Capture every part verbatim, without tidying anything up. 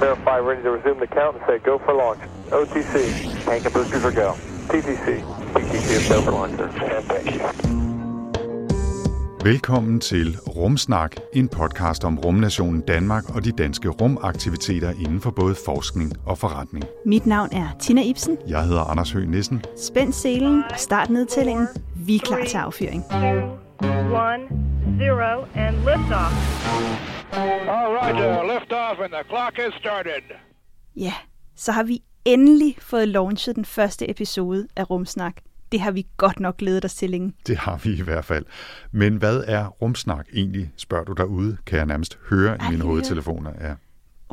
Verify, ready to resume the count and say go for launch. O T C, tank and boosters are go. T T C, T T C is go for launch, and thank you. Velkommen til Rumsnak, en podcast om rumnationen Danmark og de danske rumaktiviteter inden for både forskning og forretning. Mit navn er Tina Ibsen. Jeg hedder Anders Høgh Nissen. Spænd selen og start nedtællingen. Vi er klar til affyring. one zero and lift off. All right, lift off and the clock is started. Ja, så har vi endelig fået launchet den første episode af Rumsnak. Det har vi godt nok glædet os til længe. Det har vi i hvert fald. Men hvad er Rumsnak egentlig, spørger du derude, kan jeg nærmest høre Ej, i mine hovedtelefoner. Ja.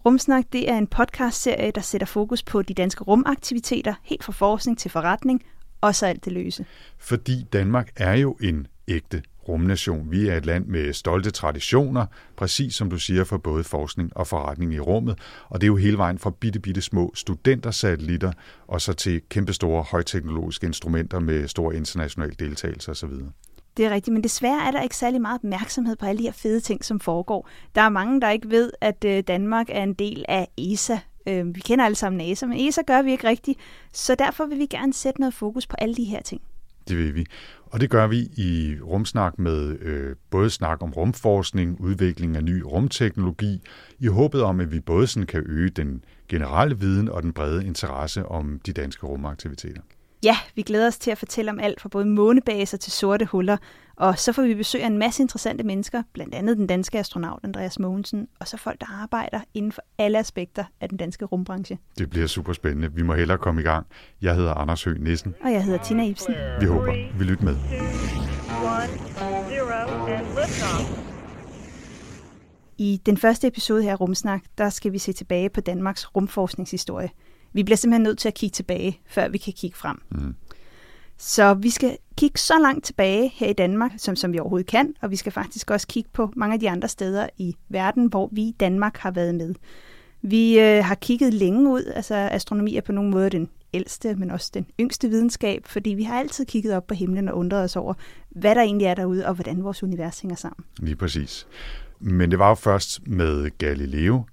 Rumsnak, det er en podcastserie, der sætter fokus på de danske rumaktiviteter, helt fra forskning til forretning, og så alt det løse. Fordi Danmark er jo en ægte rumnation. Vi er et land med stolte traditioner, præcis som du siger, for både forskning og forretning i rummet. Og det er jo hele vejen fra bitte, bitte små studentersatellitter og så til kæmpestore højteknologiske instrumenter med stor international deltagelse osv. Det er rigtigt, men desværre er der ikke særlig meget opmærksomhed på alle de her fede ting, som foregår. Der er mange, der ikke ved, at Danmark er en del af E S A. Vi kender alle sammen NASA, men E S A gør vi ikke rigtigt. Så derfor vil vi gerne sætte noget fokus på alle de her ting. Det vil vi. Og det gør vi i Rumsnak med øh, både snak om rumforskning, udvikling af ny rumteknologi, i håbet om, at vi både sådan kan øge den generelle viden og den brede interesse om de danske rumaktiviteter. Ja, vi glæder os til at fortælle om alt fra både månebaser til sorte huller, og så får vi besøg af en masse interessante mennesker, blandt andet den danske astronaut Andreas Mogensen, og så folk, der arbejder inden for alle aspekter af den danske rumbranche. Det bliver super spændende. Vi må hellere komme i gang. Jeg hedder Anders Høgh Nissen. Og jeg hedder Tina Ibsen. Vi håber, vi lytter med. I den første episode her af Rumsnak, der skal vi se tilbage på Danmarks rumforskningshistorie. Vi bliver simpelthen nødt til at kigge tilbage, før vi kan kigge frem. Mm. Så vi skal kigge så langt tilbage her i Danmark, som, som vi overhovedet kan, og vi skal faktisk også kigge på mange af de andre steder i verden, hvor vi i Danmark har været med. Vi øh, har kigget længe ud, altså astronomi er på nogen måde den ældste, men også den yngste videnskab, fordi vi har altid kigget op på himlen og undret os over, hvad der egentlig er derude, og hvordan vores univers hænger sammen. Lige præcis. Men det var jo først med Galileo,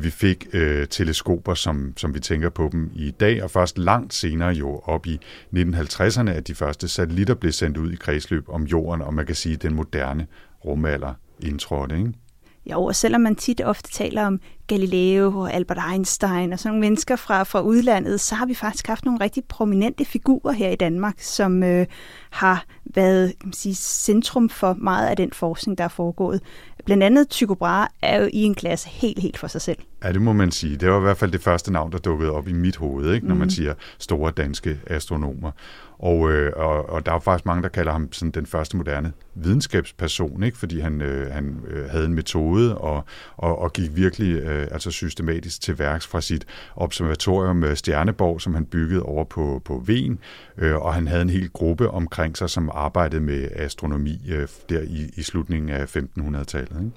vi fik øh, teleskoper, som, som vi tænker på dem i dag, og først langt senere jo op i nitten halvtredserne, at de første satellitter blev sendt ud i kredsløb om jorden, og man kan sige, at den moderne rumalder indtrådte, ikke? Jo, og selvom man tit ofte taler om Galileo og Albert Einstein og sådan nogle mennesker fra, fra udlandet, så har vi faktisk haft nogle rigtig prominente figurer her i Danmark, som øh, har været kan man sige, centrum for meget af den forskning, der er foregået. Blandt andet Tycho Brahe er jo i en klasse helt, helt for sig selv. Ja, det må man sige. Det var i hvert fald det første navn, der dukkede op i mit hoved, ikke? Når man siger store danske astronomer. Og, øh, og, og der er faktisk mange, der kalder ham sådan den første moderne videnskabsperson, ikke? Fordi han, øh, han havde en metode og, og, og gik virkelig øh, altså systematisk til værks fra sit observatorium Stjerneborg, som han byggede over på, på Ven. Øh, og han havde en hel gruppe omkring sig, som arbejdede med astronomi øh, der i, i slutningen af femtenhundredetallet. Ikke?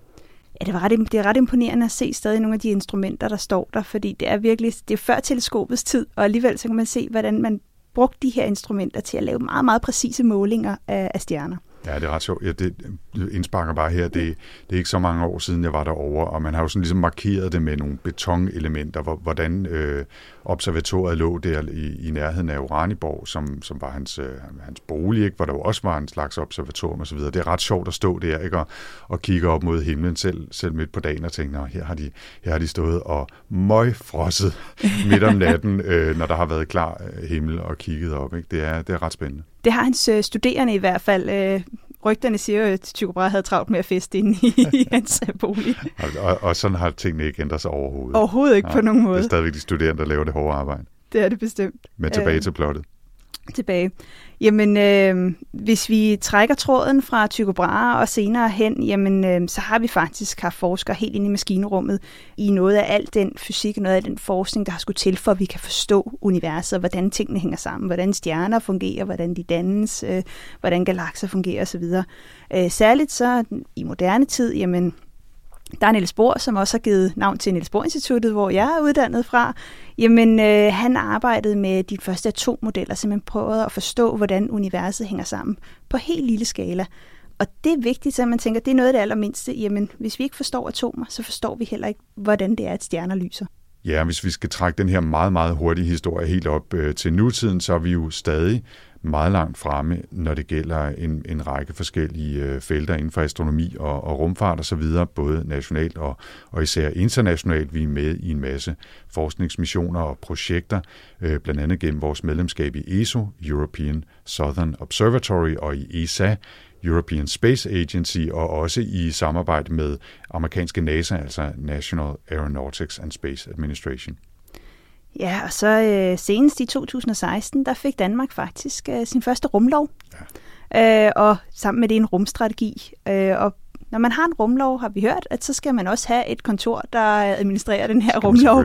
Ja, det, var ret, det er ret imponerende at se stadig nogle af de instrumenter, der står der, fordi det er virkelig det er før teleskopets tid, og alligevel så kan man se, hvordan man brugte de her instrumenter til at lave meget, meget præcise målinger af, af stjerner. Ja, det er ret sjovt. Ja, det indsparker bare her. Det, det er ikke så mange år siden, jeg var derovre, og man har jo sådan ligesom markeret det med nogle betonelementer, hvordan øh, observatoriet lå der i, i nærheden af Uraniborg, som, som var hans, øh, hans bolig, ikke? Hvor der jo også var en slags observatorium og så videre. Det er ret sjovt at stå der, ikke? Og, og kigge op mod himlen selv, selv midt på dagen og tænke, her har de, her har de stået og møgfrosset midt om natten, øh, når der har været klar himmel og kigget op. Ikke? Det er, det er ret spændende. Det har hans studerende i hvert fald. Øh, rygterne siger jo, at Tycho Brahe havde travlt med at feste inde i hans bolig. og, og, og sådan har tingene ikke ændret sig overhovedet. Overhovedet ikke. Nej, på nogen måde. Det er stadigvæk de studerende, der laver det hårde arbejde. Det er det bestemt. Men tilbage øh, til plottet. Tilbage. Jamen, øh, hvis vi trækker tråden fra Tycho Brahe og senere hen, jamen, øh, så har vi faktisk haft forskere helt inde i maskinrummet i noget af al den fysik, noget af den forskning, der har skulle til, for at vi kan forstå universet, hvordan tingene hænger sammen, hvordan stjerner fungerer, hvordan de dannes, øh, hvordan galakser fungerer osv. Øh, særligt så i moderne tid, jamen, der er Niels Bohr, som også har givet navn til Niels Bohr Instituttet, hvor jeg er uddannet fra. Jamen, øh, han arbejdede med de første atommodeller, så man prøvede at forstå, hvordan universet hænger sammen på helt lille skala. Og det er vigtigt, så man tænker, det er noget af det allermindste. Jamen, hvis vi ikke forstår atomer, så forstår vi heller ikke, hvordan det er, at stjerner lyser. Ja, hvis vi skal trække den her meget, meget hurtige historie helt op øh, til nutiden, så er vi jo stadig meget langt fremme, når det gælder en, en række forskellige øh, felter inden for astronomi og, og rumfart og så videre, både nationalt og, og især internationalt. Vi er med i en masse forskningsmissioner og projekter, øh, blandt andet gennem vores medlemskab i E S O, European Southern Observatory, og i E S A, European Space Agency, og også i samarbejde med amerikanske NASA, altså National Aeronautics and Space Administration. Ja, og så øh, senest i to tusind og seksten, der fik Danmark faktisk øh, sin første rumlov, ja. øh, og sammen med det en rumstrategi. Øh, og når man har en rumlov, har vi hørt, at så skal man også have et kontor, der administrerer den her rumlov.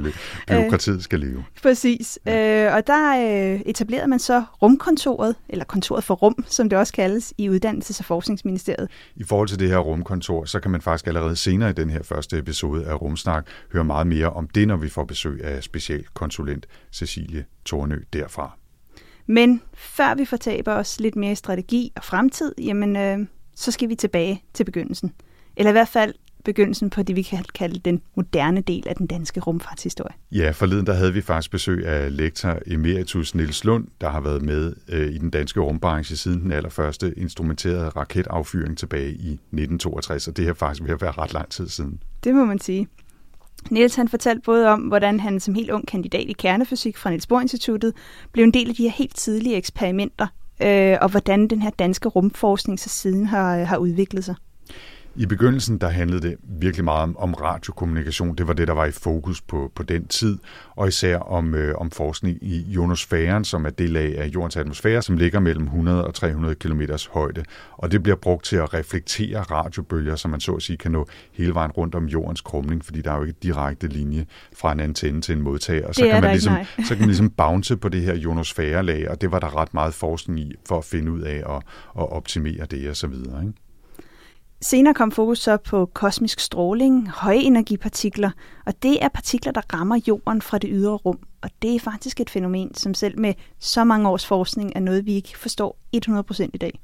Bureaukratiet skal leve. Præcis. Ja. Øh, og der øh, etablerede man så rumkontoret, eller kontoret for rum, som det også kaldes, i Uddannelses- og Forskningsministeriet. I forhold til det her rumkontor, så kan man faktisk allerede senere i den her første episode af Rumsnak høre meget mere om det, når vi får besøg af specialkonsulent Cecilie Tornø derfra. Men før vi fortaber os lidt mere i strategi og fremtid, jamen... Øh så skal vi tilbage til begyndelsen. Eller i hvert fald begyndelsen på det, vi kan kalde den moderne del af den danske rumfartshistorie. Ja, forleden der havde vi faktisk besøg af lektor emeritus Niels Lund, der har været med øh, i den danske rumbranche siden den allerførste instrumenterede raketaffyring tilbage i nitten toogtres, og det her faktisk ved at være ret lang tid siden. Det må man sige. Niels han fortalte både om, hvordan han som helt ung kandidat i kernefysik fra Niels Bohr Instituttet blev en del af de her helt tidlige eksperimenter, og hvordan den her danske rumforskning så siden har, har udviklet sig. I begyndelsen der handlede det virkelig meget om, om radiokommunikation. Det var det, der var i fokus på, på den tid, og især om, øh, om forskning i ionosfæren, som er det lag af jordens atmosfære, som ligger mellem hundrede og tre hundrede kilometer højde. Og det bliver brugt til at reflektere radiobølger, så man så at sige kan nå hele vejen rundt om jordens krumning, fordi der er jo ikke direkte linje fra en antenne til en modtager. Og så, kan man ligesom, så kan man ligesom bounce på det her ionosfærelag, og det var der ret meget forskning i for at finde ud af og, og optimere det og så videre, ikke? Senere kom fokus så på kosmisk stråling, høje energipartikler, og det er partikler, der rammer jorden fra det ydre rum. Og det er faktisk et fænomen, som selv med så mange års forskning er noget, vi ikke forstår hundrede procent i dag.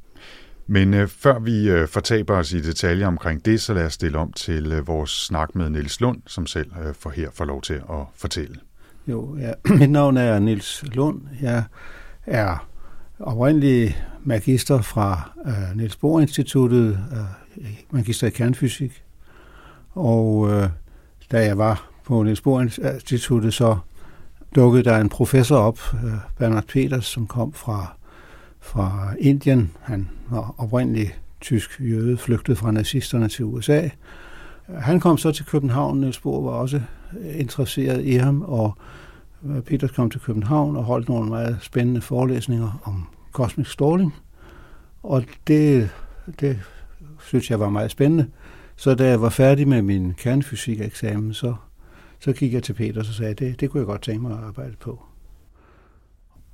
Men øh, før vi øh, fortaber os i detaljer omkring det, så lad os stille om til øh, vores snak med Niels Lund, som selv øh, for her får lov til at fortælle. Jo, ja. Mit navn er Niels Lund. Jeg er oprindelig magister fra øh, Niels Bohr Instituttet, øh, magister i kernefysik, og øh, da jeg var på Niels Bohr Instituttet, så dukkede der en professor op, øh, Bernard Peters, som kom fra, fra Indien. Han var oprindelig tysk jøde, flygtede fra nazisterne til U S A. Han kom så til København. Niels Bohr var også interesseret i ham, og Peters kom til København og holdt nogle meget spændende forelæsninger om kosmisk stråling, og det, det synes jeg var meget spændende. Så da jeg var færdig med min kernefysikeksamen, så, så gik jeg til Peters og sagde, det, det kunne jeg godt tænke mig at arbejde på.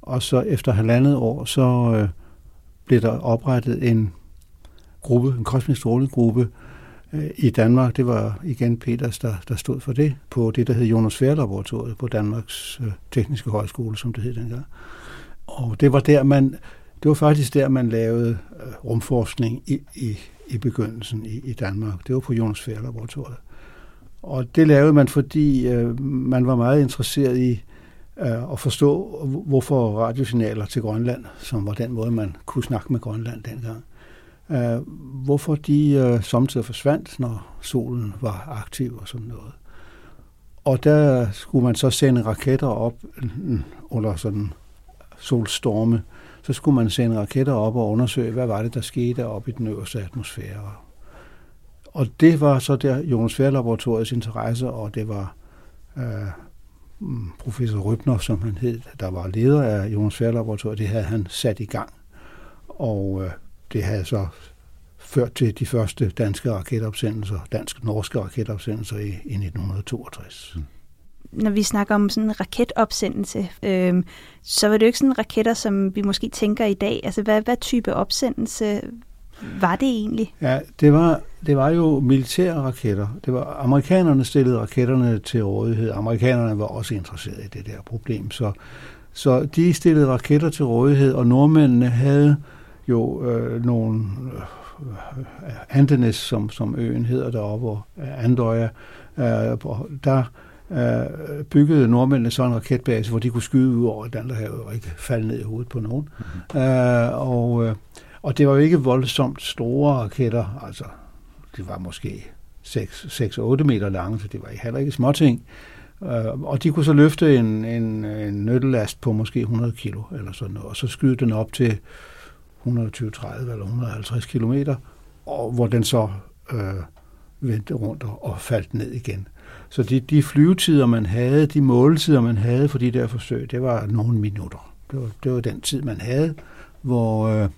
Og så efter halvandet år, så øh, blev der oprettet en gruppe, en kosmisk strålingruppe øh, i Danmark. Det var igen Peters, der, der stod for det, på det, der hed Jonasfærelaboratoriet på Danmarks øh, Tekniske Højskole, som det hed dengang. Og det var, der, man, det var faktisk der, man lavede øh, rumforskning i, i i begyndelsen i, i Danmark. Det var på Jonasfærelaboratoriet. Og det lavede man, fordi øh, man var meget interesseret i øh, at forstå, hvorfor radiosignaler til Grønland, som var den måde, man kunne snakke med Grønland dengang, øh, hvorfor de øh, samtidig forsvandt, når solen var aktiv og sådan noget. Og der skulle man så sende raketter op under sådan solstorme, så skulle man sende raketter op og undersøge, hvad var det, der skete oppe i den øverste atmosfære. Og det var så der Jonasfærelaboratoriets interesse, og det var øh, professor Rybner, som han hed, der var leder af Jonasfærelaboratoriet. Det havde han sat i gang, og øh, det havde så ført til de første danske raketopsendelser, dansk-norske raketopsendelser i, i nitten toogtres. Mm. Når vi snakker om sådan en raketopsendelse, øh, så var det jo ikke sådan raketter, som vi måske tænker i dag. Altså, hvad, hvad type opsendelse var det egentlig? Ja, det var, det var jo militære raketter. Det var, amerikanerne stillede raketterne til rådighed. Amerikanerne var også interesserede i det der problem. Så, så de stillede raketter til rådighed, og nordmændene havde jo øh, nogle øh, Andenes, som, som øen hedder deroppe, og Andøya. Øh, der øh, byggede nordmændene så en raketbase, hvor de kunne skyde ud over Atlanterhavet og ikke falde ned i hovedet på nogen. Mm-hmm. Øh, og, øh, og det var jo ikke voldsomt store raketter, altså det var måske seks til otte meter lange, så det var heller ikke småting. Uh, og de kunne så løfte en, en, en nyttelast på måske hundrede kilo eller sådan noget, og så skyde den op til et hundrede og tyve til tredive eller et hundrede og halvtreds kilometer, og hvor den så uh, vendte rundt og faldt ned igen. Så de, de flyvetider, man havde, de måletider, man havde for de der forsøg, det var nogle minutter. Det var, det var den tid, man havde, hvor, uh,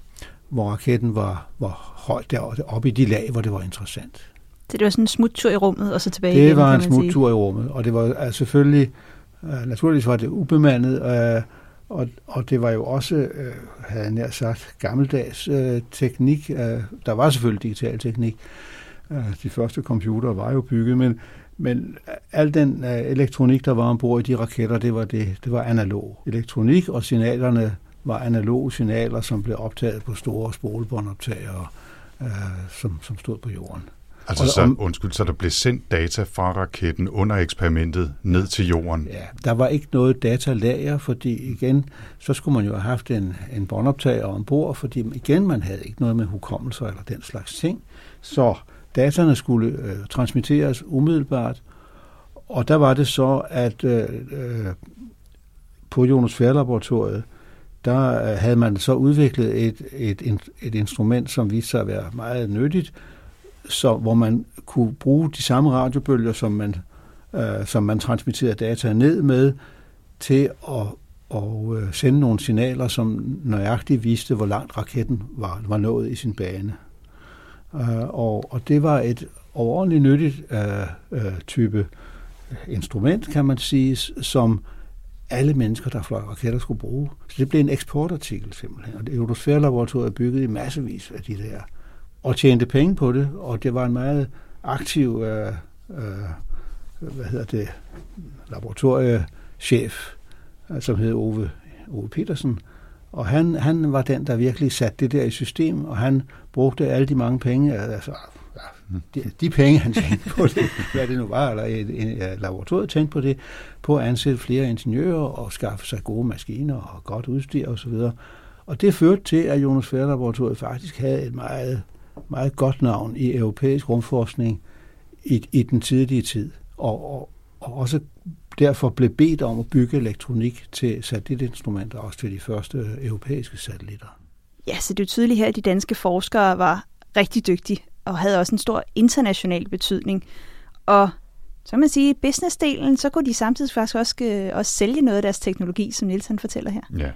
hvor raketten var, var højt deroppe i de lag, hvor det var interessant. Så det var sådan en smuttur i rummet, og så tilbage igen? Det var en smuttur i rummet, og det var altså, selvfølgelig, uh, naturligvis var det ubemandet, uh, og, og det var jo også, uh, havde jeg nær sagt, gammeldags uh, teknik. Uh, der var selvfølgelig digital teknik. Uh, de første computere var jo bygget, men, men al den uh, elektronik, der var ombord i de raketter, det var, det, det var analog elektronik, og signalerne var analoge signaler, som blev optaget på store spolebåndoptagere, uh, som, som stod på jorden. Altså, så, undskyld, så der blev sendt data fra raketten under eksperimentet ned til jorden? Ja, der var ikke noget datalager, fordi igen, så skulle man jo have haft en, en båndoptager ombord, fordi igen, man havde ikke noget med hukommelser eller den slags ting. Så dataerne skulle øh, transmitteres umiddelbart, og der var det så, at øh, på Jonasfærelaboratoriet, der øh, havde man så udviklet et, et, et instrument, som viste sig at være meget nyttigt, så hvor man kunne bruge de samme radiobølger, som man, øh, som man transmitterer data ned med, til at og, øh, sende nogle signaler, som nøjagtigt viste, hvor langt raketten var, var nået i sin bane. Øh, og, og det var et overordentligt nyttigt øh, øh, type instrument, kan man sige, som alle mennesker, der fløj raketter, skulle bruge. Så det blev en eksportartikel simpelthen, og det Eurosfærelaboratoriet er bygget i massevis af de der og tjente penge på det, og det var en meget aktiv øh, øh, hvad hedder det, laboratoriechef, som hed Ove, Ove Petersen, og han, han var den, der virkelig satte det der i system, og han brugte alle de mange penge, altså de, de penge, han tjente på det, hvad det nu var, eller et, et, et, et laboratoriet tjente på det, på at ansætte flere ingeniører og skaffe sig gode maskiner og godt udstyr osv., og det førte til, at Jonasfærelaboratoriet faktisk havde et meget, meget godt navn i europæisk rumforskning i, i den tidlige tid, og, og, og også derfor blev bedt om at bygge elektronik til satellitinstrumenter, også til de første europæiske satellitter. Ja, så det er jo tydeligt her, at de danske forskere var rigtig dygtige og havde også en stor international betydning. Og så kan man sige, at i businessdelen, så kunne de samtidig faktisk også, også sælge noget af deres teknologi, som Niels han fortæller her. Ja,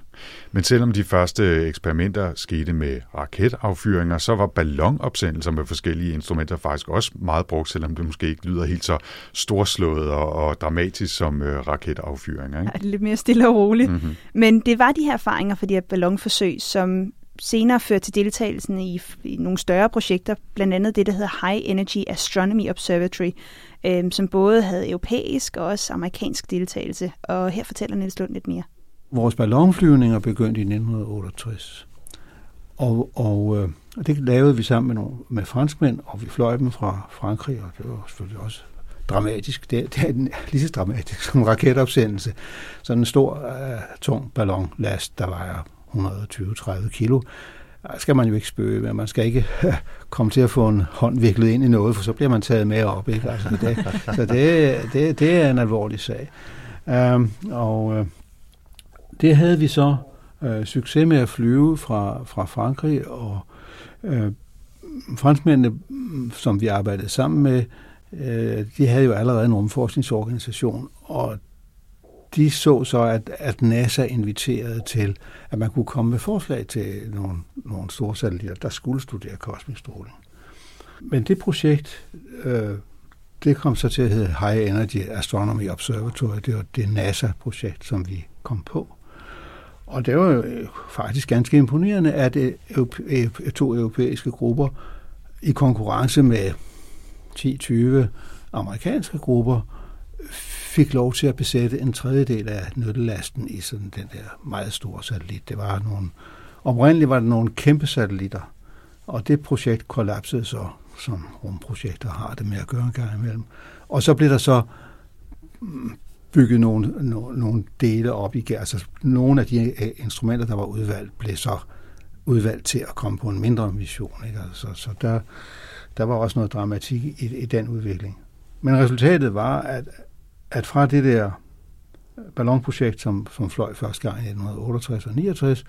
men selvom de første eksperimenter skete med raketaffyringer, så var ballonopsendelser med forskellige instrumenter faktisk også meget brugt, selvom det måske ikke lyder helt så storslået og, og dramatisk som øh, raketaffyringer. Ikke? Ja, det er lidt mere stille og roligt. Mm-hmm. Men det var de her erfaringer fra de her ballonforsøg, som senere førte til deltagelsen i, i nogle større projekter, blandt andet det, der hedder High Energy Astronomy Observatory, øh, som både havde europæisk og også amerikansk deltagelse. Og her fortæller Niels Lund lidt mere. Vores ballonflyvninger begyndte i nitten otteogtres, og, og øh, det lavede vi sammen med, nogle, med franskmænd, og vi fløj dem fra Frankrig, og det var selvfølgelig også dramatisk. Det, det er den, lige så dramatisk som raketopsendelse. Sådan en stor, øh, tung ballonlast, der vejer et hundrede og tyve til tredive kilo. Der skal man jo ikke spøge med. Man skal ikke komme til at få en hånd viklet ind i noget, for så bliver man taget med op. Ikke? Altså det, så det, det, det er en alvorlig sag. Um, og øh, det havde vi så øh, succes med at flyve fra, fra Frankrig, og øh, franskmændene, som vi arbejdede sammen med, øh, de havde jo allerede en rumforskningsorganisation, og de så så, at, at NASA inviterede til, at man kunne komme med forslag til nogle, nogle store satellitter, der skulle studere kosmisk stråling. Men det projekt, øh, det kom så til at hedde High Energy Astronomy Observatory. Det var det NASA-projekt, som vi kom på. Og det var jo faktisk ganske imponerende, at to europæiske grupper i konkurrence med ti til tyve amerikanske grupper fik lov til at besætte en tredjedel af nyttelasten i sådan den der meget store satellit. Det var nogle, oprindeligt var det nogle kæmpe satellitter, og det projekt kollapsede så, som rumprojekter har det med at gøre en gang imellem. Og så blev der så bygget nogle, nogle, nogle dele op i. Altså, nogle af de instrumenter, der var udvalgt, blev så udvalgt til at komme på en mindre mission. Ikke? Altså, så der, der var også noget dramatik i, i den udvikling. Men resultatet var, at, at fra det der ballonprojekt, som, som fløj første gang i nitten otteogtres og niogtres,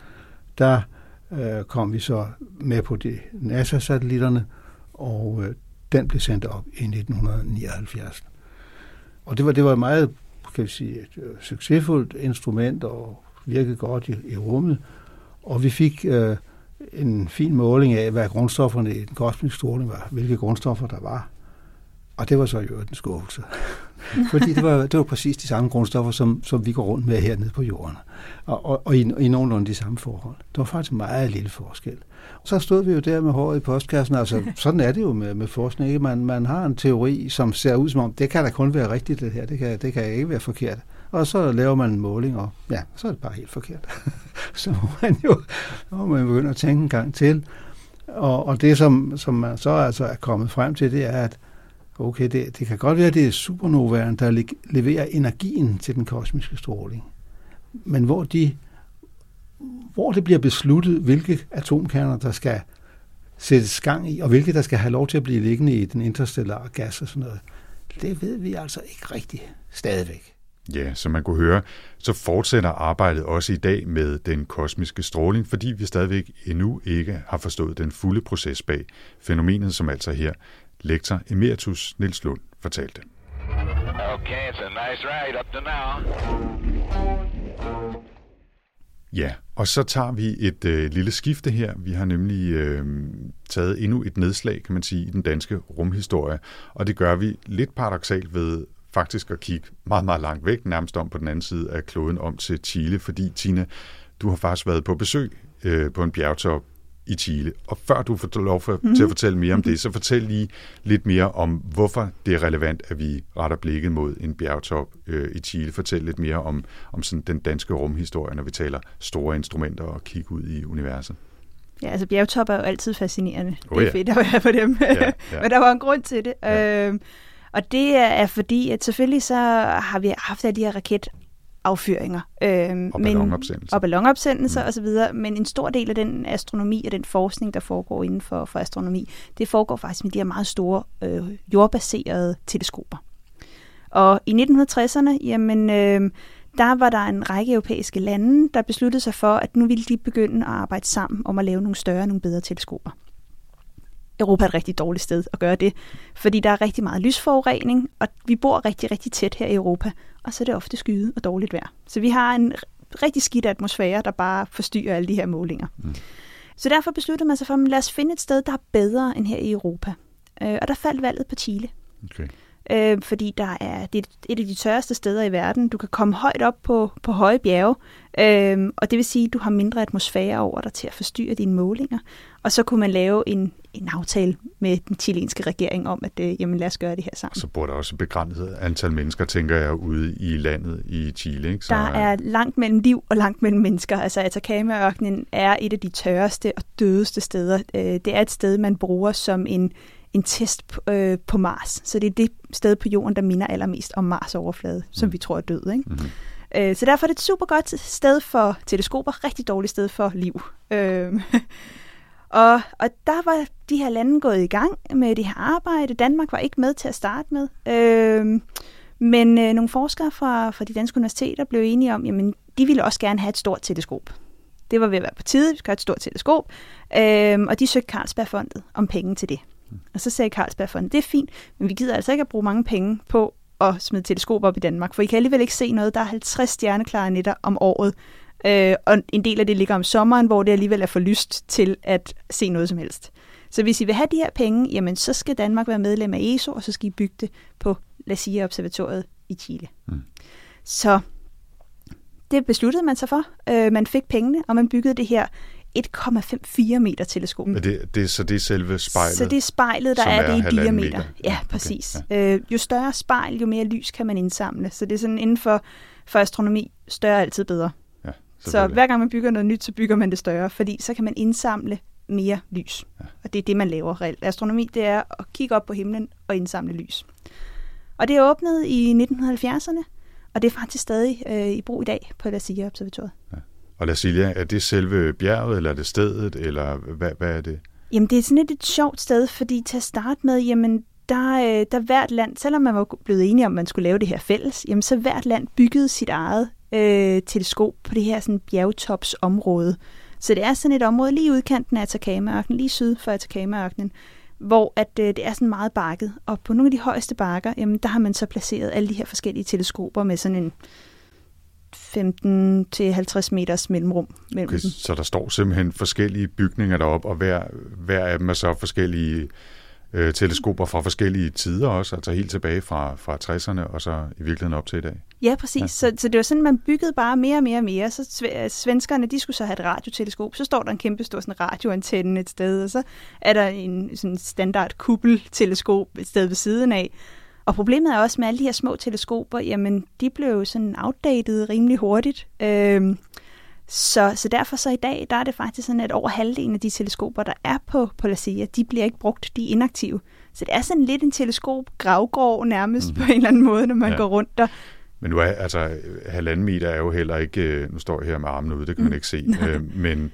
der øh, kom vi så med på de NASA-satellitterne, og øh, den blev sendt op i nitten nioghalvfjerds. Og det var, det var et meget, kan vi sige, et succesfuldt instrument, og virkede godt i, i rummet. Og vi fik øh, en fin måling af, hvad grundstofferne i den kosmiske stråling var, hvilke grundstoffer der var. Og det var så jo en skuffelse. Fordi det var, det var præcis de samme grundstoffer, som, som vi går rundt med hernede på jorden. Og, og, og i, i nogenlunde de samme forhold. Der var faktisk meget lille forskel. Og så stod vi jo der med håret i postkassen. Altså, sådan er det jo med, med forskning. Ikke? Man, man har en teori, som ser ud som om, det kan da kun være rigtigt det her. Det kan, det kan ikke være forkert. Og så laver man en måling, og ja, så er det bare helt forkert. Så må man jo må man begynde at tænke en gang til. Og, og det, som, som man så altså er kommet frem til, det er, at okay, det, det kan godt være, at det er supernovaen, der le- leverer energien til den kosmiske stråling. Men hvor, de, hvor det bliver besluttet, hvilke atomkerner, der skal sættes gang i, og hvilke, der skal have lov til at blive liggende i den interstellare gas og sådan noget, det ved vi altså ikke rigtigt stadigvæk. Ja, som man kunne høre, så fortsætter arbejdet også i dag med den kosmiske stråling, fordi vi stadigvæk endnu ikke har forstået den fulde proces bag fænomenet, som altså her lektor emeritus Niels Lund fortalte. Okay, it's a nice ride up to now. Ja, og så tager vi et øh, lille skifte her. Vi har nemlig øh, taget endnu et nedslag, kan man sige, i den danske rumhistorie, og det gør vi lidt paradoksalt ved faktisk at kigge meget, meget langt væk, nærmest om på den anden side af kloden, om til Chile, fordi Tina, du har faktisk været på besøg øh, på en bjergtop i Chile. Og før du får lov for, mm-hmm. til at fortælle mere om det, så fortæl lige lidt mere om, hvorfor det er relevant, at vi retter blikket mod en bjergtop øh, i Chile. Fortæl lidt mere om, om sådan den danske rumhistorie, når vi taler store instrumenter og kigge ud i universet. Ja, altså bjergtop er jo altid fascinerende. Oh, det er ja. fedt at være på dem. Ja, ja. Men der var en grund til det. Ja. Øhm, og det er fordi, at selvfølgelig så har vi haft af de her raket affyringer. Øh, og ballonopsendelser. Og ballonopsendelser mm. osv., men en stor del af den astronomi og den forskning, der foregår inden for, for astronomi, det foregår faktisk med de her meget store øh, jordbaserede teleskoper. Og i nitten tresserne, jamen, øh, der var der en række europæiske lande, der besluttede sig for, at nu ville de begynde at arbejde sammen om at lave nogle større, nogle bedre teleskoper. Europa er et rigtig dårligt sted at gøre det, fordi der er rigtig meget lysforurening, og vi bor rigtig, rigtig tæt her i Europa, og så er det ofte skyet og dårligt vejr. Så vi har en rigtig skidt atmosfære, der bare forstyrrer alle de her målinger. Mm. Så derfor besluttede man sig for, at lad os finde et sted, der er bedre end her i Europa. Og der faldt valget på Chile. Okay. Øh, fordi der er, det er et af de tørreste steder i verden. Du kan komme højt op på, på høje bjerge, øh, og det vil sige, at du har mindre atmosfære over dig til at forstyrre dine målinger. Og så kunne man lave en, en aftale med den chilenske regering om, at øh, jamen, lad os gøre det her sammen. Så bor der også begrænset antal mennesker, tænker jeg, ude i landet i Chile. Ikke? Så, der er langt mellem liv og langt mellem mennesker. Altså Atacama-ørkenen er et af de tørreste og dødeste steder. Det er et sted, man bruger som en en test øh, på Mars. Så det er det sted på jorden, der minder allermest om Mars overflade, som vi tror er død. Ikke? Mm-hmm. Øh, så derfor er det et super godt sted for teleskoper, rigtig dårligt sted for liv. Øh, og, og der var de her lande gået i gang med det her arbejde. Danmark var ikke med til at starte med. Øh, men øh, nogle forskere fra, fra de danske universiteter blev enige om, jamen de ville også gerne have et stort teleskop. Det var ved at være på tide, vi skulle have et stort teleskop. Øh, og de søgte Carlsbergfondet om penge til det. Og så sagde Carlsbergfondet, det er fint, men vi gider altså ikke at bruge mange penge på at smide teleskoper op i Danmark, for I kan alligevel ikke se noget. Der er halvtreds stjerneklare nætter om året, øh, og en del af det ligger om sommeren, hvor det alligevel er for lyst til at se noget som helst. Så hvis I vil have de her penge, jamen så skal Danmark være medlem af E S O, og så skal I bygge det på La Silla Observatoriet i Chile. Mm. Så det besluttede man sig for. Øh, man fik pengene, og man byggede det her en komma fem fire meter teleskop. Det, det, så det er selve spejlet? Så det er spejlet, der er, er det i diameter. Meter. Ja, præcis. Okay, ja. Øh, jo større spejl, jo mere lys kan man indsamle. Så det er sådan inden for, for astronomi, større er altid bedre. Ja, så hver gang man bygger noget nyt, så bygger man det større, fordi så kan man indsamle mere lys. Ja. Og det er det, man laver reelt. Astronomi, det er at kigge op på himlen og indsamle lys. Og det åbnede i nitten halvfjerdserne. Og det er faktisk stadig øh, i brug i dag på La Silla Observatoriet. Ja. Og La Silla, er det selve bjerget, eller er det stedet, eller hvad, hvad er det? Jamen, det er sådan et, et sjovt sted, fordi til at starte med, jamen, der, der hvert land, selvom man var blevet enige om, at man skulle lave det her fælles, jamen, så hvert land byggede sit eget øh, teleskop på det her sådan bjergetopsområde. Så det er sådan et område lige udkanten af Atacama-ørkenen, lige syd for Atacama-ørkenen, hvor at, øh, det er sådan meget bakket. Og på nogle af de højeste bakker, jamen, der har man så placeret alle de her forskellige teleskoper med sådan en femten til halvtreds meters mellemrum mellem okay, dem. Så der står simpelthen forskellige bygninger deroppe, og hver, hver af dem er så forskellige øh, teleskoper fra forskellige tider også, altså helt tilbage fra, fra tresserne og så i virkeligheden op til i dag. Ja, præcis. Ja. Så, så det var sådan, man byggede bare mere og mere og mere. Så svenskerne, de skulle så have et radioteleskop, så står der en kæmpe stor sådan, radioantenne et sted, og så er der en sådan standard kuppelteleskop et sted ved siden af. Og problemet er også med alle de her små teleskoper, jamen de blev jo sådan outdated rimelig hurtigt. Øhm, så, så derfor så i dag, der er det faktisk sådan, at over halvdelen af de teleskoper, der er på, på La Silla, de bliver ikke brugt, de er inaktive. Så det er sådan lidt en teleskop-gravgård nærmest mm-hmm. på en eller anden måde, når man ja. går rundt der. Men nu er, altså, halvanden meter er jo heller ikke, nu står jeg her med armen ude, det kan man ikke se, øh, men...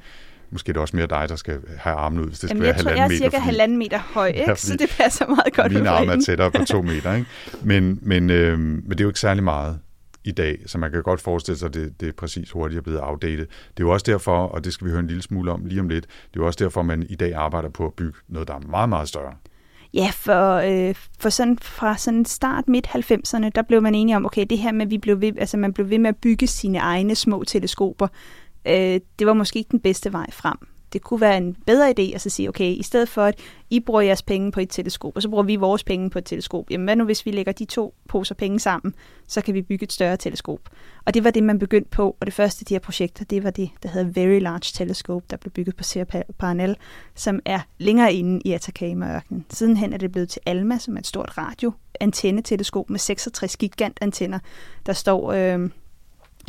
Måske er det også mere dig, der skal have armen ud, hvis det skal være halvanden meter. Jeg tror, jeg er cirka halvanden meter høj, ikke? Ja, så det passer meget godt. Min arm er tættere på to meter. Ikke? Men, men, øh, men det er jo ikke særlig meget i dag, så man kan godt forestille sig, at det, det er præcis hurtigt er blevet outdated. Det er jo også derfor, og det skal vi høre en lille smule om lige om lidt, det er jo også derfor, at man i dag arbejder på at bygge noget, der er meget, meget større. Ja, for, øh, for sådan, fra sådan start midt halvfemserne, der blev man enige om, okay, det her med, at vi blev ved, altså, man blev ved med at bygge sine egne små teleskoper, det var måske ikke den bedste vej frem. Det kunne være en bedre idé at så sige, okay, i stedet for, at I bruger jeres penge på et teleskop, og så bruger vi vores penge på et teleskop, jamen hvad nu, hvis vi lægger de to poser penge sammen, så kan vi bygge et større teleskop. Og det var det, man begyndte på, og det første af de her projekter, det var det, der hedder Very Large Telescope, der blev bygget på Cerro Paranal, som er længere inde i Atacama-ørkenen. Sidenhen er det blevet til ALMA, som er et stort radioantenneteleskop med seksogtres gigantantenner, der står øh,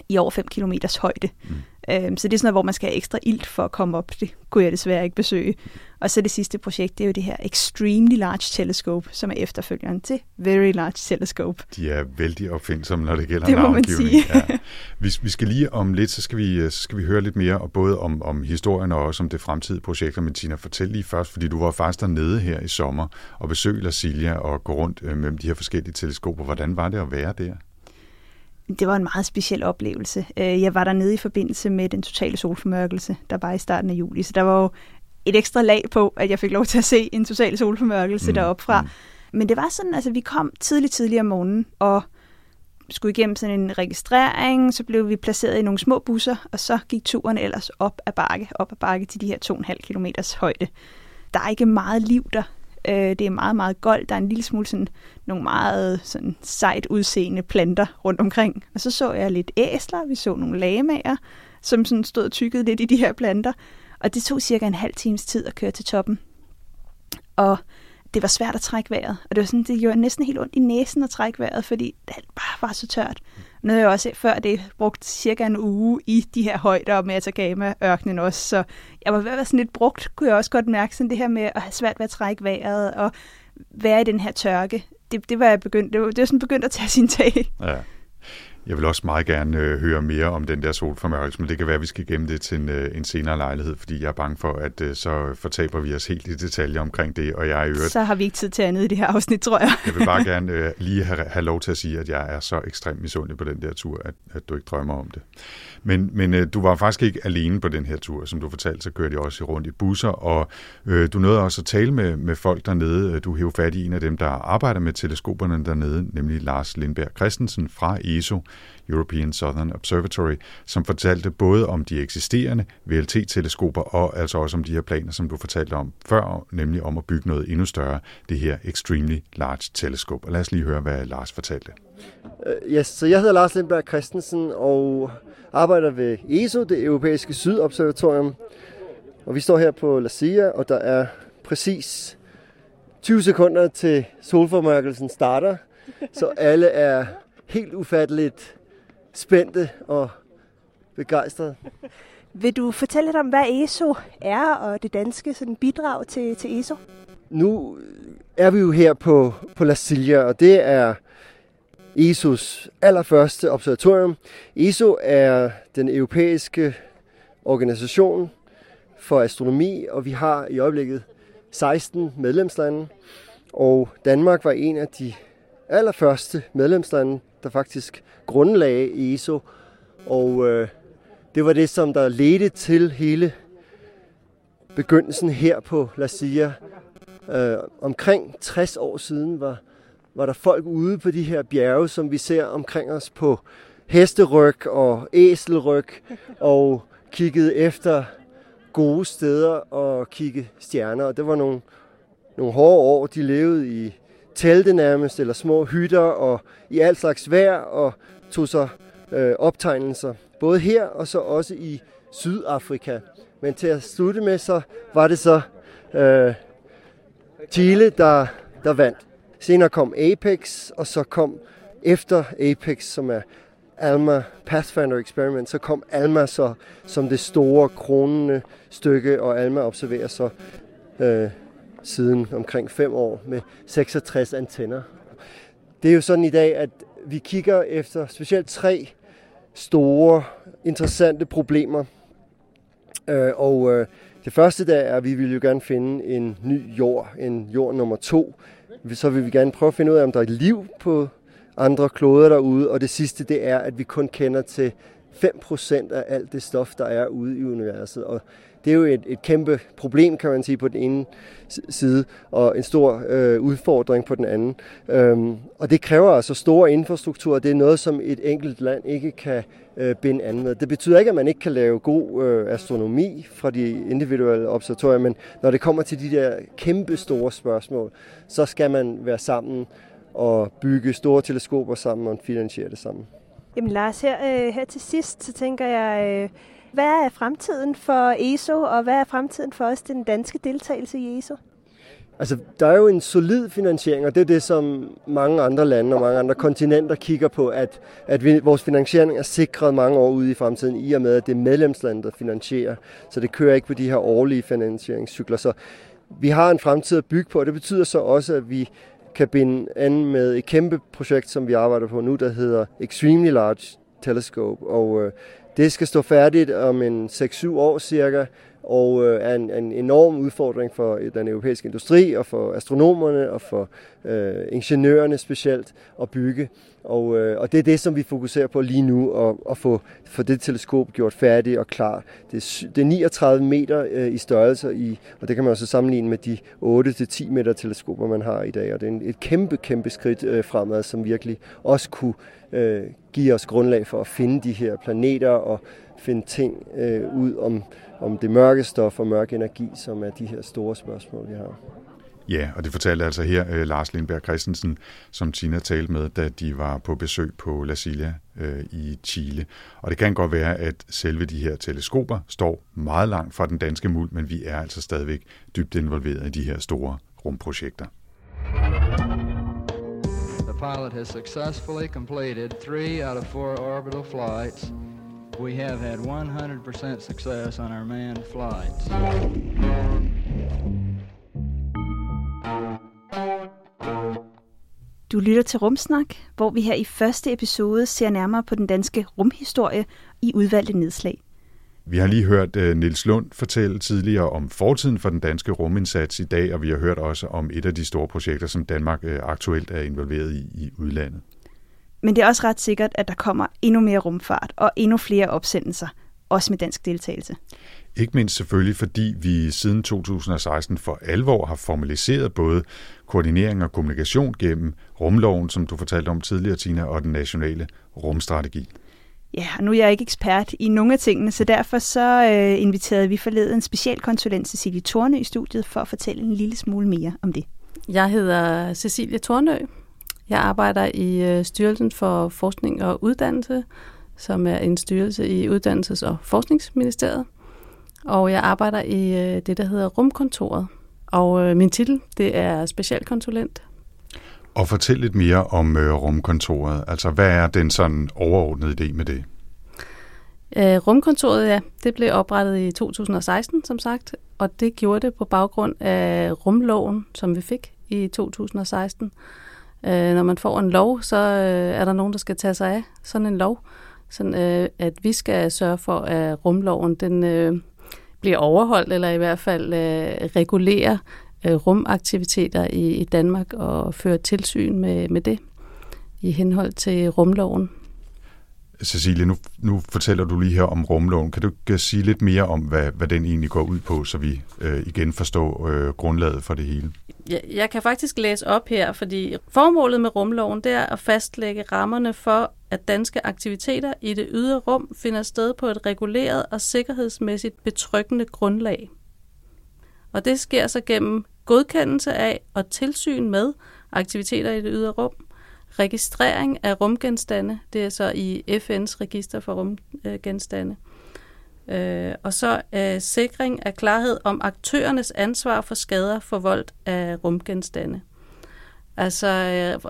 i over fem kilometer højde. Mm. Så det er sådan noget, hvor man skal have ekstra ilt for at komme op. Det kunne jeg desværre ikke besøge. Og så det sidste projekt, det er jo det her Extremely Large Telescope, som er efterfølgeren til Very Large Telescope. De er vældig opfindsomme, når det gælder navngivning. Ja. Hvis vi skal lige om lidt, så skal vi, så skal vi høre lidt mere, og både om, om historien og også om det fremtidige projekt. Men Tina, fortæl lige først, fordi du var faktisk dernede her i sommer og besøgte La Silla og gå rundt med de her forskellige teleskoper. Hvordan var det at være der? Det var en meget speciel oplevelse. Jeg var dernede i forbindelse med den totale solformørkelse, der var i starten af juli. Så der var jo et ekstra lag på, at jeg fik lov til at se en total solformørkelse mm. deroppefra. Mm. Men det var sådan, altså vi kom tidligt tidligere om morgenen og skulle igennem sådan en registrering. Så blev vi placeret i nogle små busser, og så gik turen ellers op ad bakke, op ad bakke til de her to komma fem kilometer højde. Der er ikke meget liv der. Det er meget, meget goldt. Der er en lille smule sådan, nogle meget sådan, sejt udseende planter rundt omkring. Og så så jeg lidt æsler. Vi så nogle lamaer, som sådan stod og tykkede lidt i de her planter. Og det tog cirka en halv times tid at køre til toppen. Og det var svært at trække vejret. Og det var sådan, det gjorde næsten helt ondt i næsen at trække vejret, fordi det bare var så tørt. Nu har jeg også før det brugt cirka en uge i de her højder med Atacama-ørkenen også, så jeg var ved at være sådan lidt brugt, kunne jeg også godt mærke sådan det her med at have svært ved at trække vejret og være i den her tørke. Det, det var jeg begyndt, det var, det var sådan begyndt at tage sin tag. Ja. Jeg vil også meget gerne øh, høre mere om den der solformørkelse, men det kan være, at vi skal gemme det til en, øh, en senere lejlighed, fordi jeg er bange for, at øh, så fortaber vi os helt i detaljer omkring det, og jeg er i øvrigt... Så har vi ikke tid til andet i det her afsnit, tror jeg. Jeg vil bare gerne øh, lige have, have lov til at sige, at jeg er så ekstremt misundelig på den der tur, at, at du ikke drømmer om det. Men, men øh, du var faktisk ikke alene på den her tur, som du fortalte, så kørte jeg også rundt i busser, og øh, du nåede også at tale med, med folk dernede. Du hævde fat i en af dem, der arbejder med teleskoperne dernede, nemlig Lars Lindberg Christensen fra E S O, European Southern Observatory, som fortalte både om de eksisterende V L T-teleskoper og altså også om de her planer, som du fortalte om før, nemlig om at bygge noget endnu større, det her Extremely Large Telescope. Og lad os lige høre, hvad Lars fortalte. Uh, yes, så jeg hedder Lars Lindberg Christensen og arbejder ved E S O, det europæiske sydobservatorium. Og vi står her på La Silla, og der er præcis tyve sekunder til solformørkelsen starter, så alle er helt ufatteligt spændte og begejstrede. Vil du fortælle lidt om, hvad E S O er, og det danske sådan bidrag til, til E S O? Nu er vi jo her på, på La Silla, og det er E S O's allerførste observatorium. E S O er den europæiske organisation for astronomi, og vi har i øjeblikket seksten medlemslande, og Danmark var en af de allerførste medlemslande, der faktisk grundlagde E S O, og øh, det var det, som der ledte til hele begyndelsen her på La Silla. Øh, omkring tres år siden var, var der folk ude på de her bjerge, som vi ser omkring os på hesteryg og æselryg, og kiggede efter gode steder og kigge stjerner. Og det var nogle, nogle hårde år. De levede i telte nærmest, eller små hytter, og i alt slags vejr, og tog sig øh, optegnelser. Både her og så også i Sydafrika. Men til at slutte med, så var det så øh, Chile, der, der vandt. Senere kom Apex, og så kom efter Apex, som er ALMA Pathfinder Experiment, så kom ALMA så som det store kronende stykke, og ALMA observerer så øh, siden omkring fem år med seksogtres antenner. Det er jo sådan i dag, at vi kigger efter specielt tre store, interessante problemer. Øh, og øh, det første der er, at vi vil jo gerne finde en ny jord, en jord nummer to. Så vil vi gerne prøve at finde ud af, om der er liv på andre kloder derude, og det sidste det er, at vi kun kender til fem procent af alt det stof, der er ude i universet, og det er jo et, et kæmpe problem, kan man sige, på den ene side, og en stor øh, udfordring på den anden. Øhm, og det kræver altså store infrastrukturer, det er noget, som et enkelt land ikke kan øh, binde an med. Det betyder ikke, at man ikke kan lave god øh, astronomi fra de individuelle observatorier, men når det kommer til de der kæmpe store spørgsmål, så skal man være sammen og bygge store teleskoper sammen og finansiere det sammen. Jamen Lars, her, øh, her til sidst, så tænker jeg, øh, hvad er fremtiden for E S O, og hvad er fremtiden for os, den danske deltagelse i E S O? Altså, der er jo en solid finansiering, og det er det, som mange andre lande og mange andre kontinenter kigger på, at, at vi, vores finansiering er sikret mange år ude i fremtiden, i og med, at det er medlemslandet, der finansierer, så det kører ikke på de her årlige finansieringscykler. Så vi har en fremtid at bygge på, og det betyder så også, at vi kan binde an med et kæmpe projekt, som vi arbejder på nu, der hedder Extremely Large Telescope. Og øh, det skal stå færdigt om en seks syv år cirka, og øh, er en, en enorm udfordring for den europæiske industri, og for astronomerne, og for øh, ingeniørerne specielt, at bygge. Og, øh, og det er det, som vi fokuserer på lige nu, at få for det teleskop gjort færdigt og klar. Det er, det er niogtredive meter øh, i størrelse, i, og det kan man også sammenligne med de otte til ti meter teleskoper, man har i dag. Og det er en, et kæmpe, kæmpe skridt øh, fremad, som virkelig også kunne øh, give os grundlag for at finde de her planeter og finde ting øh, ud om, om det mørke stof og mørk energi, som er de her store spørgsmål, vi har. Ja, og det fortalte altså her øh, Lars Lindberg Christensen, som Tina talte med, da de var på besøg på La Silla øh, i Chile. Og det kan godt være, at selve de her teleskoper står meget langt fra den danske muld, men vi er altså stadigvæk dybt involveret i de her store rumprojekter. The pilot has successfully completed three out of four orbital flights. We have had one hundred percent success on our manned flights. Du lytter til Rumsnak, hvor vi her i første episode ser nærmere på den danske rumhistorie i udvalgte nedslag. Vi har lige hørt uh, Niels Lund fortælle tidligere om fortiden for den danske rumindsats i dag, og vi har hørt også om et af de store projekter, som Danmark uh, aktuelt er involveret i i udlandet. Men det er også ret sikkert, at der kommer endnu mere rumfart og endnu flere opsendelser, også med dansk deltagelse. Ikke mindst selvfølgelig, fordi vi siden to tusind og seksten for alvor har formaliseret både koordinering og kommunikation gennem rumloven, som du fortalte om tidligere, Tina, og den nationale rumstrategi. Ja, og nu er jeg ikke ekspert i nogle af tingene, så derfor så øh, inviterede vi forleden en specialkonsulent Cecilie Tornø i studiet for at fortælle en lille smule mere om det. Jeg hedder Cecilie Tornø. Jeg arbejder i Styrelsen for Forskning og Uddannelse, som er en styrelse i Uddannelses- og Forskningsministeriet. Og jeg arbejder i det, der hedder Rumkontoret. Og min titel, det er specialkonsulent. Og fortæl lidt mere om Rumkontoret. Altså, hvad er den sådan overordnede idé med det? Uh, rumkontoret, ja, det blev oprettet i to tusind og seksten, som sagt. Og det gjorde det på baggrund af rumloven, som vi fik i to tusind og seksten. Øh, når man får en lov, så øh, er der nogen, der skal tage sig af sådan en lov. Sådan, øh, at vi skal sørge for, at rumloven den, øh, bliver overholdt, eller i hvert fald øh, regulerer øh, rumaktiviteter i, i Danmark og fører tilsyn med, med det i henhold til rumloven. Cecilie, nu, nu fortæller du lige her om rumloven. Kan du kan sige lidt mere om, hvad, hvad den egentlig går ud på, så vi øh, igen forstår øh, grundlaget for det hele? Jeg, jeg kan faktisk læse op her, fordi formålet med rumloven, det er at fastlægge rammerne for, at danske aktiviteter i det ydre rum finder sted på et reguleret og sikkerhedsmæssigt betryggende grundlag. Og det sker så gennem godkendelse af og tilsyn med aktiviteter i det ydre rum, registrering af rumgenstande, det er så i F N's register for rumgenstande, øh, og så øh, sikring af klarhed om aktørernes ansvar for skader forvoldt af rumgenstande. Altså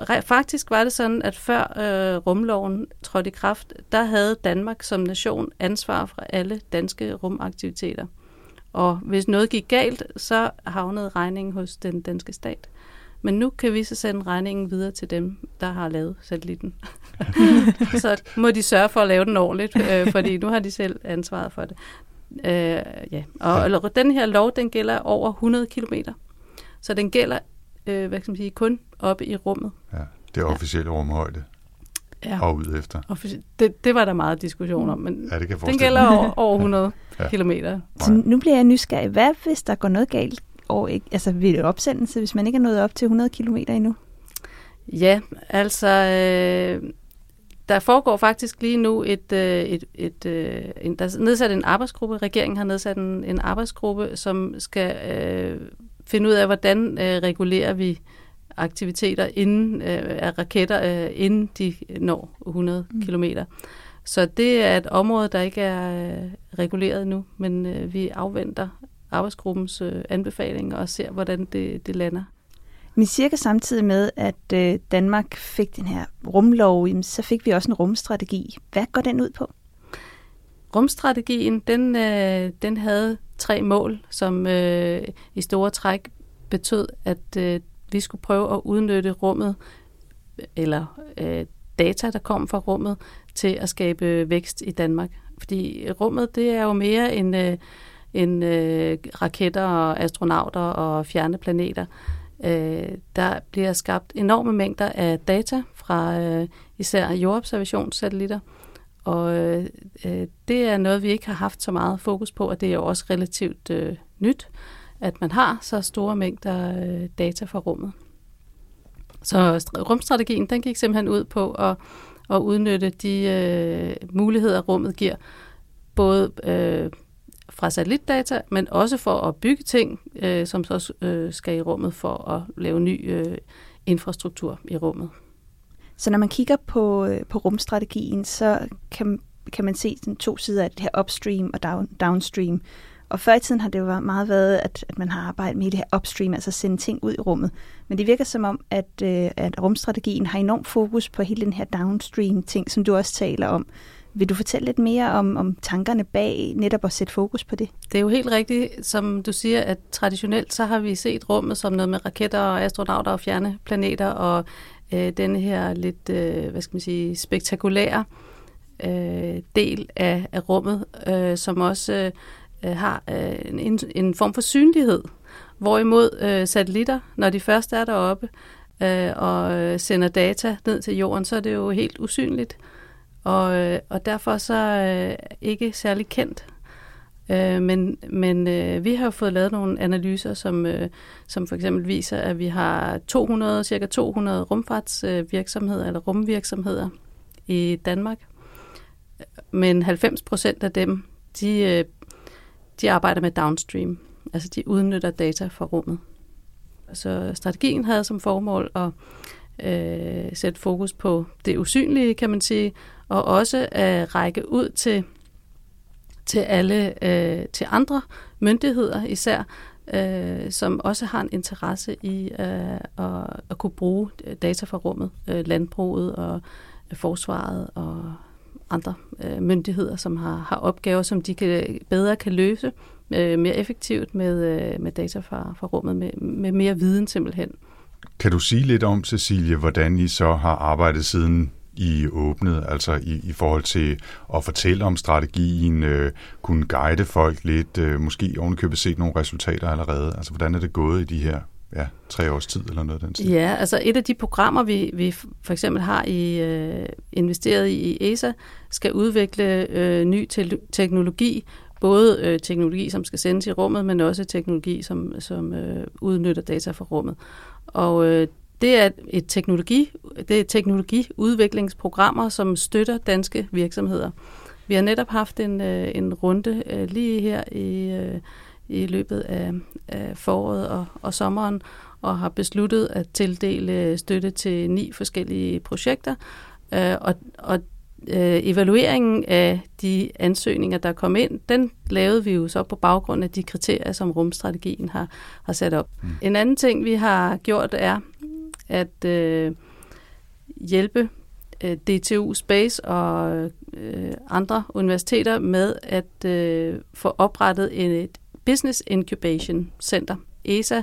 øh, faktisk var det sådan, at før øh, rumloven trådte i kraft, der havde Danmark som nation ansvar for alle danske rumaktiviteter. Og hvis noget gik galt, så havnede regningen hos den danske stat. Men nu kan vi så sende regningen videre til dem, der har lavet satellitten. Så må de sørge for at lave den ordentligt, øh, fordi nu har de selv ansvaret for det. Øh, ja. Og eller, den her lov, den gælder over hundrede kilometer. Så den gælder øh, hvad skal man sige, kun oppe i rummet. Ja, det er officielle ja. rumhøjde. Ja. Og ud efter. Det, det var der meget diskussion om, men ja, den gælder over, over hundrede ja. kilometer. Så nu bliver jeg nysgerrig. Hvad hvis der går noget galt? Og ikke, altså ved opsendelse, hvis man ikke er nået op til hundrede kilometer endnu? Ja, altså øh, der foregår faktisk lige nu et, øh, et, et øh, en, der er nedsat en arbejdsgruppe. Regeringen har nedsat en, en arbejdsgruppe, som skal øh, finde ud af, hvordan øh, regulerer vi aktiviteter inden øh, af raketter, øh, inden de når hundrede kilometer. Så det er et område, der ikke er øh, reguleret nu, men øh, vi afventer arbejdsgruppens anbefalinger og ser, hvordan det, det lander. Men cirka samtidig med, at Danmark fik den her rumlov, så fik vi også en rumstrategi. Hvad går den ud på? Rumstrategien, den, den havde tre mål, som i store træk betød, at vi skulle prøve at udnytte rummet, eller data, der kom fra rummet, til at skabe vækst i Danmark. Fordi rummet, det er jo mere en end øh, raketter og astronauter og fjerne planeter. Øh, der bliver skabt enorme mængder af data fra øh, især jordobservationssatellitter, og øh, det er noget, vi ikke har haft så meget fokus på, og det er jo også relativt øh, nyt, at man har så store mængder øh, data fra rummet. Så rumstrategien, den gik simpelthen ud på at, at udnytte de øh, muligheder, rummet giver, både øh, fra satellitdata, men også for at bygge ting, øh, som så øh, skal i rummet for at lave ny øh, infrastruktur i rummet. Så når man kigger på, øh, på rumstrategien, så kan, kan man se sådan to sider af det her upstream og down, downstream. Og før i tiden har det jo meget været, at, at man har arbejdet med det her upstream, altså sende ting ud i rummet. Men det virker som om, at, øh, at rumstrategien har enormt fokus på hele den her downstream ting, som du også taler om. Vil du fortælle lidt mere om, om tankerne bag netop at sætte fokus på det? Det er jo helt rigtigt, som du siger, at traditionelt så har vi set rummet som noget med raketter og astronauter og fjerne planeter og øh, denne her lidt, øh, hvad skal man sige, spektakulære øh, del af, af rummet, øh, som også øh, har øh, en, en form for synlighed. Hvorimod øh, satellitter, når de først er deroppe øh, og sender data ned til jorden, så er det jo helt usynligt. Og, og derfor så øh, ikke særlig kendt. Øh, men men øh, vi har jo fået lavet nogle analyser, som, øh, som for eksempel viser, at vi har to hundrede, cirka to hundrede rumfartsvirksomheder eller rumvirksomheder i Danmark. Men halvfems procent af dem, de, øh, de arbejder med downstream. Altså de udnytter data fra rummet. Så strategien havde som formål at øh, sætte fokus på det usynlige, kan man sige, og også øh, række ud til til alle øh, til andre myndigheder især, øh, som også har en interesse i øh, at, at kunne bruge data fra rummet, øh, landbruget og øh, forsvaret og andre øh, myndigheder, som har har opgaver, som de kan, bedre kan løse øh, mere effektivt med øh, med data fra fra rummet med, med mere viden simpelthen. Kan du sige lidt om, Cecilie, hvordan I så har arbejdet siden I åbnede, altså i, i forhold til at fortælle om strategien, øh, kunne guide folk lidt, øh, måske ovenikøbet set nogle resultater allerede? Altså, hvordan er det gået i de her ja, tre års tid eller noget af den stil? Ja, altså et af de programmer, vi, vi for eksempel har i, øh, investeret i i E S A, skal udvikle øh, ny te- teknologi, både øh, teknologi, som skal sendes i rummet, men også teknologi, som, som øh, udnytter data fra rummet. Og øh, det er et teknologi, det er teknologiudviklingsprogrammer, som støtter danske virksomheder. Vi har netop haft en, øh, en runde øh, lige her i, øh, i løbet af, af foråret og, og sommeren, og har besluttet at tildele støtte til ni forskellige projekter, øh, og, og evalueringen af de ansøgninger, der kom ind, den lavede vi jo så på baggrund af de kriterier, som rumstrategien har, har sat op. Mm. En anden ting, vi har gjort, er at øh, hjælpe øh, D T U Space og øh, andre universiteter med at øh, få oprettet et Business Incubation Center, E S A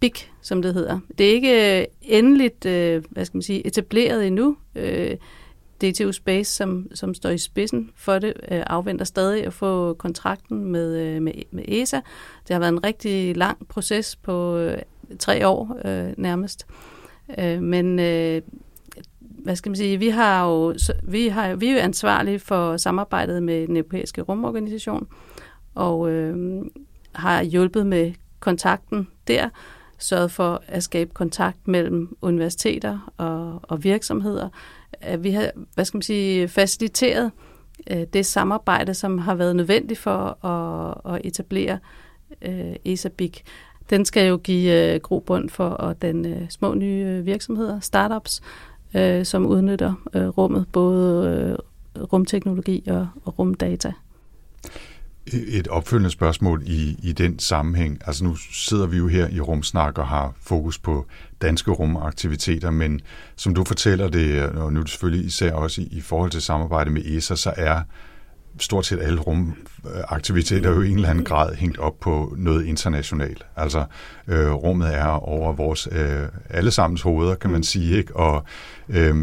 B I C, som det hedder. Det er ikke endeligt øh, hvad skal man sige, etableret endnu. Øh, D T U Space, som, som står i spidsen for det, afventer stadig at få kontrakten med, med, med E S A. Det har været en rigtig lang proces på øh, tre år øh, nærmest. Øh, men øh, hvad skal man sige, vi, har jo, vi, har, vi er jo ansvarlige for samarbejdet med den europæiske rumorganisation, og øh, har hjulpet med kontakten der, sørget for at skabe kontakt mellem universiteter og, og virksomheder. At vi har, hvad skal man sige, faciliteret øh, det samarbejde, som har været nødvendigt for at, at etablere øh, E S A B I C. Den skal jo give øh, grobund for at danne øh, små nye virksomheder, startups, øh, som udnytter øh, rummet, både øh, rumteknologi og, og rumdata. Et opfølgende spørgsmål i, i den sammenhæng. Altså nu sidder vi jo her i Rumsnak og har fokus på danske rumaktiviteter, men som du fortæller det, og nu selvfølgelig især også i, i forhold til samarbejde med E S A, så er stort set alle rumaktiviteter jo i en eller anden grad hængt op på noget internationalt. Altså øh, rummet er over vores øh, allesammens hoveder, kan man sige, ikke? Og øh,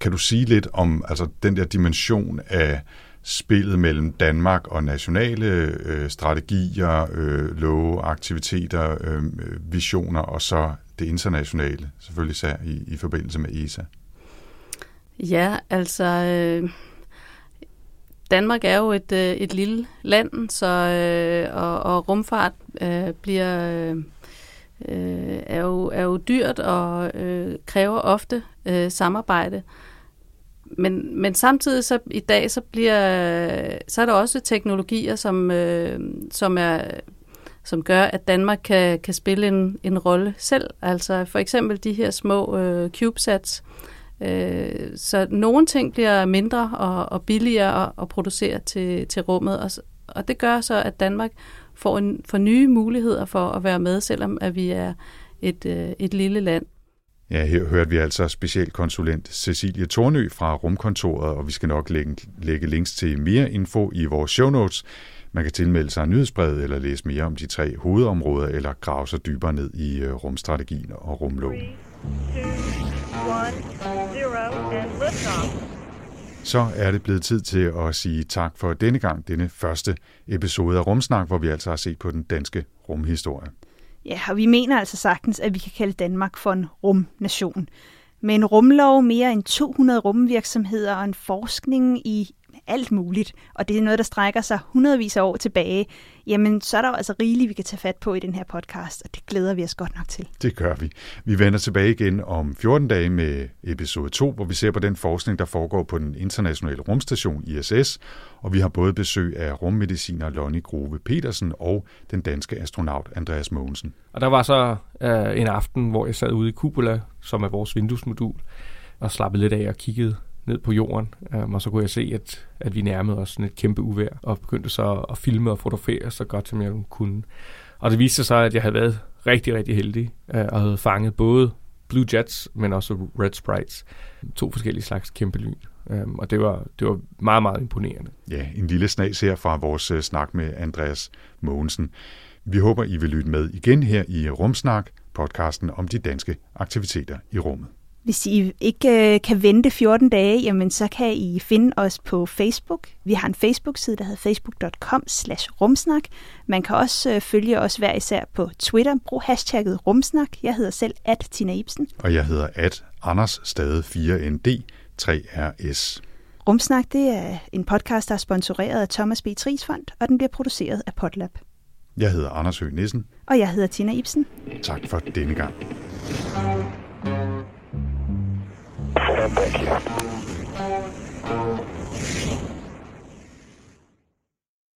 kan du sige lidt om altså, den der dimension af spillet mellem Danmark og nationale øh, strategier, øh, love, aktiviteter, øh, visioner og så det internationale, selvfølgelig især i, i forbindelse med E S A? Ja, altså øh, Danmark er jo et, øh, et lille land, så, øh, og, og rumfart øh, bliver, øh, er, jo, er jo dyrt og øh, kræver ofte øh, samarbejde. Men, men samtidig så i dag så bliver så er der også teknologier, som øh, som er som gør, at Danmark kan kan spille en en rolle selv. Altså for eksempel de her små øh, CubeSats. Øh, så nogle ting bliver mindre og, og billigere at, at producere til til rummet, og, og det gør så, at Danmark får en får nye muligheder for at være med, selvom at vi er et øh, et lille land. Ja, her hørte vi altså specialkonsulent Cecilie Tornø fra Rumkontoret, og vi skal nok lægge, lægge links til mere info i vores show notes. Man kan tilmelde sig nyhedsbrevet eller læse mere om de tre hovedområder, eller grave sig dybere ned i rumstrategien og rumloven. Så er det blevet tid til at sige tak for denne gang, denne første episode af Rumsnak, hvor vi altså har set på den danske rumhistorie. Ja, og vi mener altså sagtens, at vi kan kalde Danmark for en rumnation. Med en rumlov, mere end to hundrede rumvirksomheder og en forskning i alt muligt, og det er noget, der strækker sig hundredvis af år tilbage, jamen så er der altså rigeligt, vi kan tage fat på i den her podcast, og det glæder vi os godt nok til. Det gør vi. Vi vender tilbage igen om fjorten dage med episode to, hvor vi ser på den forskning, der foregår på den internationale rumstation I S S, og vi har både besøg af rummediciner Lonnie Grove-Petersen og den danske astronaut Andreas Mogensen. Og der var så øh, en aften, hvor jeg sad ude i Cupola, som er vores vinduesmodul, og slappede lidt af og kiggede ned på jorden, um, og så kunne jeg se, at, at vi nærmede os sådan et kæmpe uvejr, og begyndte så at filme og fotografere så godt, som jeg kunne. Og det viste sig, at jeg havde været rigtig, rigtig heldig, uh, og havde fanget både Blue Jets, men også Red Sprites, to forskellige slags kæmpe lyn. Um, og det var, det var meget, meget imponerende. Ja, en lille snas her fra vores uh, snak med Andreas Mogensen. Vi håber, I vil lytte med igen her i Rumsnak, podcasten om de danske aktiviteter i rummet. Hvis I ikke kan vente fjorten dage, jamen så kan I finde os på Facebook. Vi har en Facebook-side, der hedder facebook punktum com slash rumsnak. Man kan også følge os hver især på Twitter. Brug hashtagget rumsnak. Jeg hedder selv at Tina Ibsen. Og jeg hedder at Anders Stade fire N D tre R S. Rumsnak, det er en podcast, der er sponsoreret af Thomas B. Trisfond, og den bliver produceret af Potlab. Jeg hedder Anders Høgh Nissen. Og jeg hedder Tina Ibsen. Tak for denne gang. Thank you.